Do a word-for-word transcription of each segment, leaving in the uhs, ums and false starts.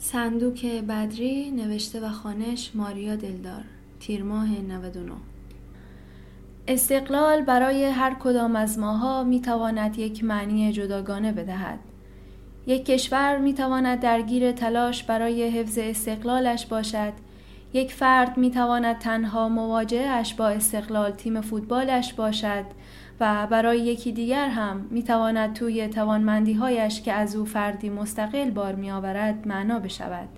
صندوق بدری، نوشته و خوانش ماریا دلدار، تیر ماه نود و نه. استقلال برای هر کدام از ماها می تواند یک معنی جداگانه بدهد. یک کشور می تواند درگیر تلاش برای حفظ استقلالش باشد، یک فرد می تواند تنها مواجهش با استقلال تیم فوتبالش باشد و برای یکی دیگر هم می تواند توی توانمندی‌هایش که از او فردی مستقل بار می آورد معنا بشود.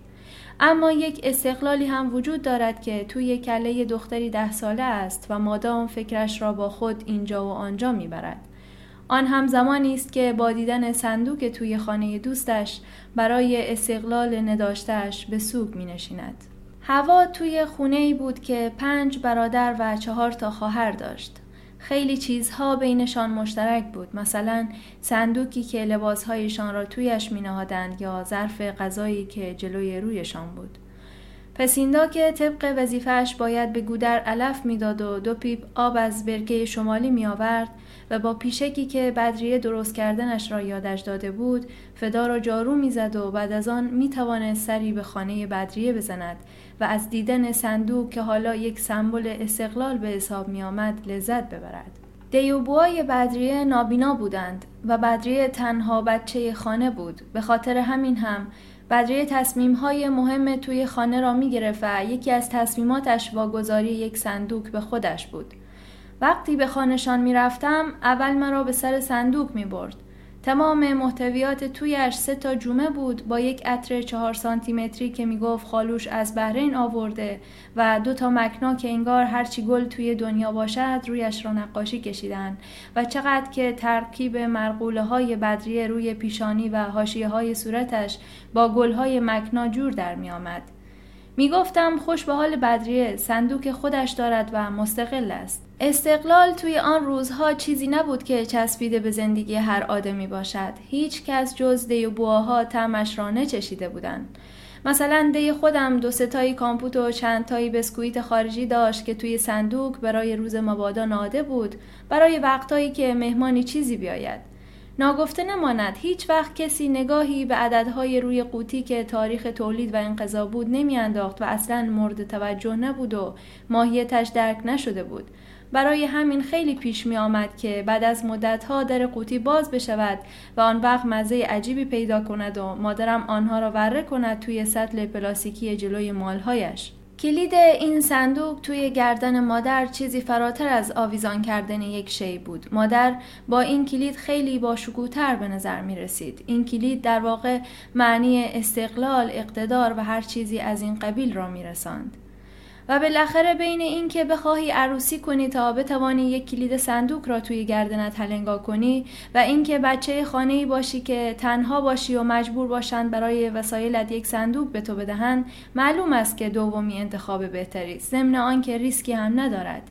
اما یک استقلالی هم وجود دارد که توی کله دختری ده ساله است و مادام فکرش را با خود اینجا و آنجا می برد. آن هم زمانی است که با دیدن صندوق توی خانه دوستش برای استقلال نداشته‌اش به سوگ می نشیند. هوا توی خونه‌ای بود که پنج برادر و چهار تا خواهر داشت. خیلی چیزها بینشان مشترک بود، مثلا صندوقی که لباسهایشان را تویش می نهادند یا ظرف غذایی که جلوی رویشان بود. پسیندا که طبق وظیفه‌اش باید به گودر علف می داد و دو پیپ آب از برکه شمالی می آورد و با پیشکی که بدریه درست کردنش را یادش داده بود فدا را جارو می زد و بعد از آن می توانست سری به خانه بدریه بزند و از دیدن صندوق که حالا یک سمبل استقلال به حساب می آمد لذت ببرد. دیوبوهای بدریه نابینا بودند و بدریه تنها بچه خانه بود. به خاطر همین هم بدریه تصمیم‌های مهم توی خانه را می‌گرفت و یکی از تصمیماتش واگذاری یک صندوق به خودش بود. وقتی به خانه‌شان می‌رفتم، اول مرا به سر صندوق می‌برد. تمام محتویات تویش سه تا جومه بود با یک عطر چهار سانتیمتری که میگفت خالوش از بحرین آورده و دو تا مکنا که انگار هرچی گل توی دنیا باشد رویش را نقاشی کشیدن و چقدر که ترکیب مرغوله های بدریه روی پیشانی و حاشیه های صورتش با گل های مکنا جور در می آمد. می گفتم خوش به حال بدریه، صندوق خودش دارد و مستقل است. استقلال توی آن روزها چیزی نبود که چسبیده به زندگی هر آدمی باشد. هیچ کس جز دی و بواها طعمش را نچشیده بودند. مثلا دی خودم دو سه تایی کامپوت و چند تایی بسکویت خارجی داشت که توی صندوق برای روز مبادا نهاده بود، برای وقتایی که مهمانی چیزی بیاید. ناگفته نماند هیچ وقت کسی نگاهی به عددهای روی قوطی که تاریخ تولید و انقضا بود نمی انداخت و اصلاً مورد توجه نبود و ماهیتش درک نشده بود. برای همین خیلی پیش می آمد که بعد از مدتها در قوطی باز بشود و آن وقت مزه عجیبی پیدا کند و مادرم آنها را وره کند توی سطل پلاستیکی جلوی مالهایش. کلید این صندوق توی گردن مادر چیزی فراتر از آویزان کردن یک شی بود. مادر با این کلید خیلی باشکوه‌تر به نظر می رسید. این کلید در واقع معنی استقلال، اقتدار و هر چیزی از این قبیل را می رساند. و بالاخره بین این که بخواهی عروسی کنی تا بتوانی یک کلید صندوق را توی گردنت هلنگا کنی و این که بچه خانه‌ای باشی که تنها باشی و مجبور باشند برای وسایلت یک صندوق به تو بدهند، معلوم است که دومی انتخاب بهتری است، ضمن آن که ریسکی هم ندارد.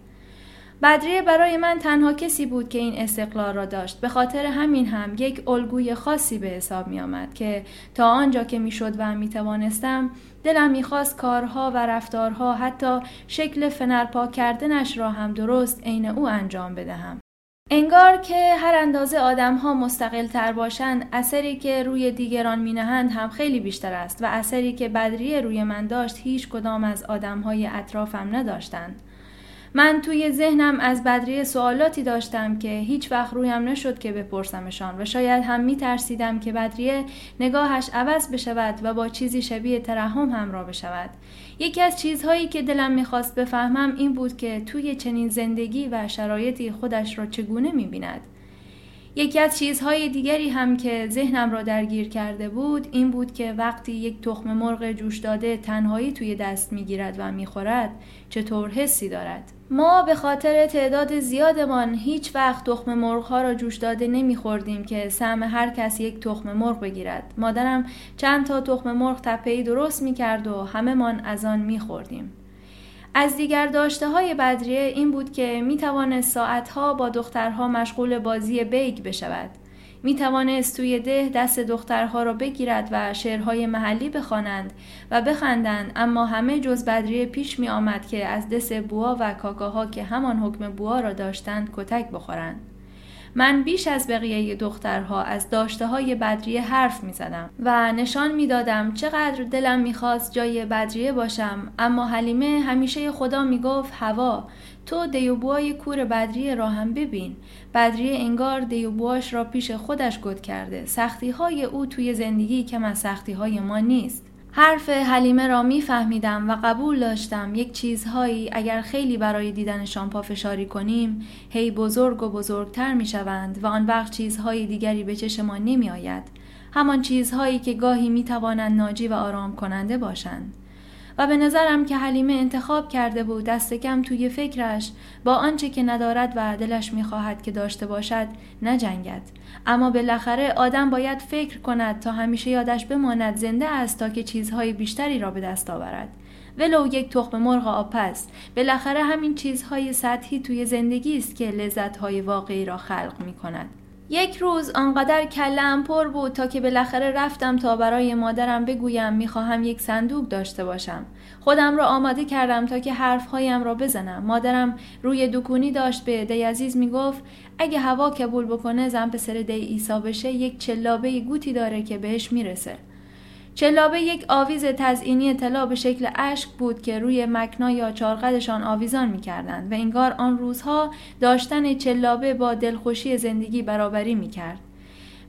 بدریه برای من تنها کسی بود که این استقلال را داشت. به خاطر همین هم یک الگوی خاصی به حساب می آمد که تا آنجا که می شد و می توانستم دلم می خواست کارها و رفتارها، حتی شکل فنرپاک کردنش را هم درست عین او انجام بدهم. انگار که هر اندازه آدم‌ها مستقل‌تر باشند، اثری که روی دیگران می‌نهند هم خیلی بیشتر است و اثری که بدریه روی من داشت هیچ کدام از آدم‌های اطرافم نداشتند. من توی ذهنم از بدریه سوالاتی داشتم که هیچ وقت رویم نشد که بپرسمشان و شاید هم میترسیدم که بدریه نگاهش عوض بشود و با چیزی شبیه ترحم همراه بشود. یکی از چیزهایی که دلم میخواست بفهمم این بود که توی چنین زندگی و شرایطی خودش را چگونه میبیند. یکی از چیزهای دیگری هم که ذهنم را درگیر کرده بود این بود که وقتی یک تخم مرغ جوش داده تنهایی توی دست میگیرد و میخورد چطور حسی دارد. ما به خاطر تعداد زیادمان هیچ وقت تخم مرغ‌ها را جوش داده نمی‌خوردیم که سهم هر کس یک تخم مرغ بگیرد. مادرم چند تا تخم مرغ تپه‌ای درست می‌کرد و همه‌مان از آن می‌خوردیم. از دیگر داشته‌های بدریه این بود که می‌توانست ساعت‌ها با دخترها مشغول بازی بیگ بشود. می‌توانست توی ده دست دخترها را بگیرد و شعرهای محلی بخوانند و بخندند، اما همه جز بدریه پیش می‌آمد که از دست بوا و کاکاها که همان حکم بوا را داشتند کتک بخورند. من بیش از بقیه دخترها از داشته‌های بدریه حرف می‌زدم و نشان می‌دادم چقدر دلم می‌خواست جای بدریه باشم، اما حلیمه همیشه خدا می‌گفت هوا، تو دیوبوهای کور بدریه را هم ببین. بدریه انگار دیوبواش را پیش خودش گد کرده. سختی‌های او توی زندگی کم از سختی‌های ما نیست. حرف حلیمه را می فهمیدم و قبول داشتم یک چیزهایی اگر خیلی برای دیدنشان پافشاری کنیم هی بزرگ و بزرگتر می شوند و آن وقت چیزهای دیگری به چشمان نمی آید، همان چیزهایی که گاهی می توانند ناجی و آرام کننده باشند. و به نظرم که حلیمه انتخاب کرده بود دست کم توی فکرش با آنچه که ندارد و دلش می‌خواهد که داشته باشد نجنگد، اما بالاخره آدم باید فکر کند تا همیشه یادش بماند زنده است تا که چیزهای بیشتری را به دست آورد، ولو یک تخم مرغ آبپز. بالاخره همین چیزهای سطحی توی زندگی است که لذت‌های واقعی را خلق می‌کند. یک روز آنقدر کلم پر بود تا که بالاخره رفتم تا برای مادرم بگویم میخواهم یک صندوق داشته باشم. خودم را آماده کردم تا که حرفهایم را بزنم. مادرم روی دکونی داشت به دی عزیز میگفت اگه هوا قبول بکنه زن پسر دی عیسی بشه یک چلابه گوتی داره که بهش میرسه. چلابه یک آویز تزئینی طلا به شکل اشک بود که روی مکنا یا چارقدشان آویزان می‌کردند و انگار آن روزها داشتن چلابه با دلخوشی زندگی برابری می‌کرد.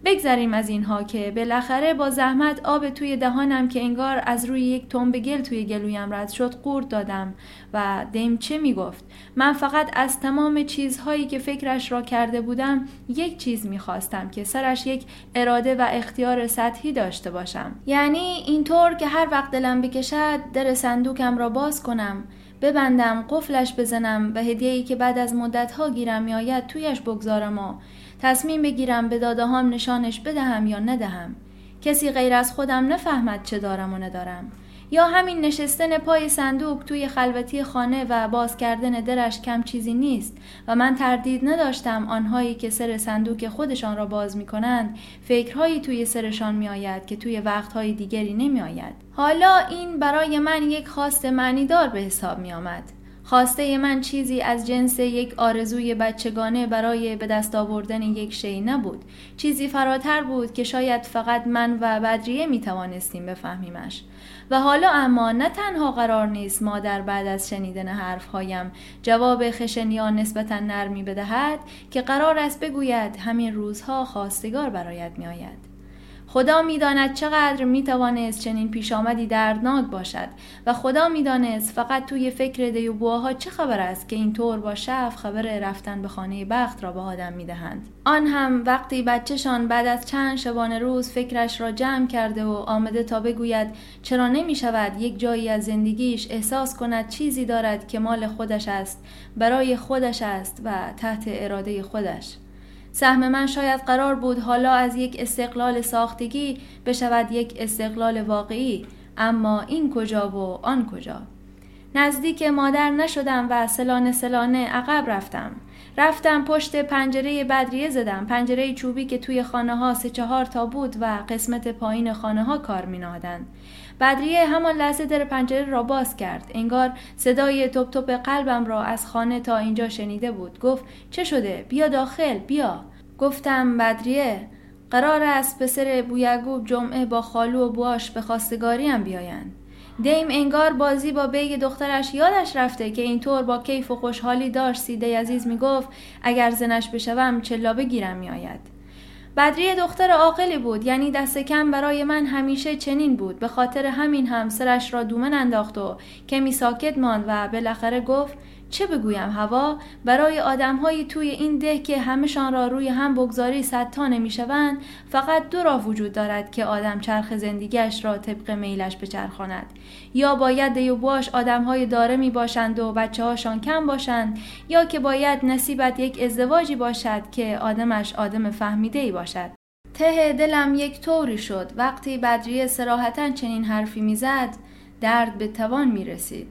بگذریم از اینها که بالاخره با زحمت آب توی دهانم که انگار از روی یک تنب گل توی گلویم رد شد قورت دادم و دیم چه میگفت. من فقط از تمام چیزهایی که فکرش را کرده بودم یک چیز میخواستم که سرش یک اراده و اختیار سطحی داشته باشم، یعنی اینطور که هر وقت دلم بکشد در صندوقم را باز کنم، ببندم، قفلش بزنم و هدیه‌ای که بعد از مدت‌ها گیرم میآید تویش بگذارم و تصمیم بگیرم به داده‌هام نشانش بدهم یا ندهم. کسی غیر از خودم نفهمد چه دارم و ندارم. یا همین نشستن پای صندوق توی خلوتی خانه و باز کردن درش کم چیزی نیست و من تردید نداشتم آنهایی که سر صندوق خودشان را باز می کنند فکرهایی توی سرشان می آید که توی وقتهای دیگری نمی آید. حالا این برای من یک خواست معنیدار به حساب می آمد. خواسته من چیزی از جنس یک آرزوی بچگانه برای به دست آوردن یک شی نبود، چیزی فراتر بود که شاید فقط من و بدریه می توانستیم بفهمیمش. و حالا اما نه تنها قرار نیست مادر بعد از شنیدن حرفهایم جواب خشنیان نسبتا نرمی بدهد، که قرار است بگوید همین روزها خواستگار برایت می آید. خدا میداند چقدر میتوانست چنین پیش آمدی دردناک باشد و خدا میدانست فقط توی فکر دیوبوها چه خبر است که اینطور با شعف خبر رفتن به خانه بخت را به آدم میدهند، آن هم وقتی بچه‌شان بعد از چند شبانه روز فکرش را جمع کرده و آمده تا بگوید چرا نمیشود یک جایی از زندگیش احساس کند چیزی دارد که مال خودش است، برای خودش است و تحت اراده خودش. سهم من شاید قرار بود حالا از یک استقلال ساختگی بشود یک استقلال واقعی، اما این کجا و آن کجا؟ نزدیک مادر نشدم و سلانه سلانه عقب رفتم. رفتم پشت پنجره بدریه زدم، پنجره چوبی که توی خانه ها سه چهار تا بود و قسمت پایین خانه ها کار می نهادن. بدریه همان لحظه در پنجره را باز کرد، انگار صدای تپ تپ قلبم را از خانه تا اینجا شنیده بود. گفت چه شده؟ بیا داخل، بیا. گفتم بدریه قرار است پسر بویگوب جمعه با خالو و بواش به خواستگاریم بیاین. دیم انگار بازی با بیگ دخترش یادش رفته که اینطور با کیف و خوشحالی داشت سیده عزیز میگفت اگر زنش بشوم چلابه گیرم میآید. بدریه دختر عاقلی بود، یعنی دست کم برای من همیشه چنین بود، به خاطر همین هم سرش را دومن انداخت و کمی ساکت ماند و بالاخره گفت چه بگویم هوا، برای آدم‌هایی توی این ده که همشان را روی هم بگذاری صد تا نمی‌شوند، فقط دو راه وجود دارد که آدم چرخ زندگیش را طبق میلش بچرخاند، یا باید دیوبواش آدم‌های دارمی باشند و بچه‌هاشان کم باشند، یا که باید نصیبت یک ازدواجی باشد که آدمش آدم فهمیده‌ای باشد. ته دلم یک طوری شد وقتی بدریه صراحتاً چنین حرفی می‌زد، درد به توان می‌رسید.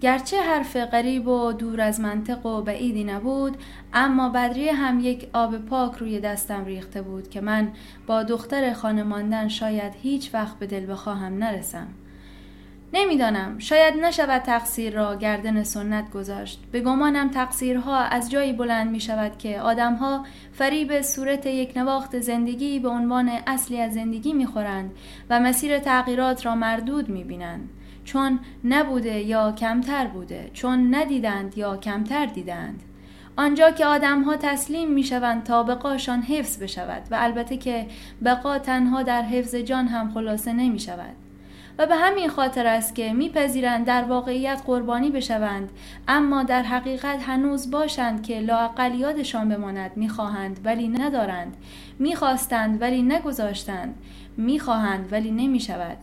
گرچه حرف غریب و دور از منطق و بعیدی نبود، اما بدریه هم یک آب پاک روی دستم ریخته بود که من با دختر خانه ماندن شاید هیچ وقت به دل بخواهم نرسم. نمیدانم، شاید نشود تقصیر را گردن سنت گذاشت. به گمانم تقصیرها از جایی بلند می شود که آدمها فریب صورت یک نواخت زندگی به عنوان اصلی از زندگی می خورند و مسیر تغییرات را مردود می بینند. چون نبوده یا کمتر بوده، چون ندیدند یا کمتر دیدند. آنجا که آدم‌ها تسلیم می‌شوند تا بقاشان حفظ بشود و البته که بقا تنها در حفظ جان هم خلاصه نمی‌شود و به همین خاطر است که می‌پذیرند در واقعیت قربانی بشوند، اما در حقیقت هنوز باشند که لااقل یادشان بماند. می‌خواهند ولی ندارند، می‌خواستند ولی نگذاشتند، می‌خواهند ولی نمی‌شود.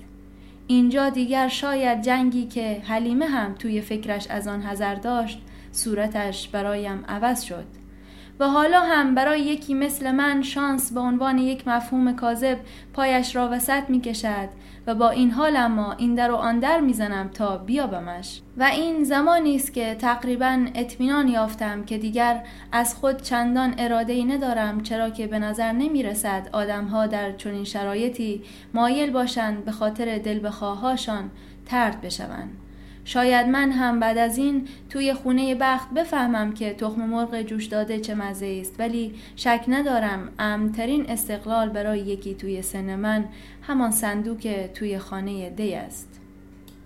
اینجا دیگر شاید جنگی که حلیمه هم توی فکرش از آن حذر داشت صورتش برایم عوض شد و حالا هم برای یکی مثل من شانس به عنوان یک مفهوم کاذب پایش را وسط می کشد و با این حال اما این در و آن در می زنم تا بیابمش. و این زمانی است که تقریباً اطمینان یافتم که دیگر از خود چندان اراده‌ای ندارم، چرا که به نظر نمی رسد آدم‌ها در چنین شرایطی مایل باشند به خاطر دلبخواهاشان طرد بشوند. شاید من هم بعد از این توی خونه بخت بفهمم که تخم مرغ جوش داده چه مزه است، ولی شک ندارم امن‌ترین استقلال برای یکی توی سن من همان صندوق توی خانه دی است.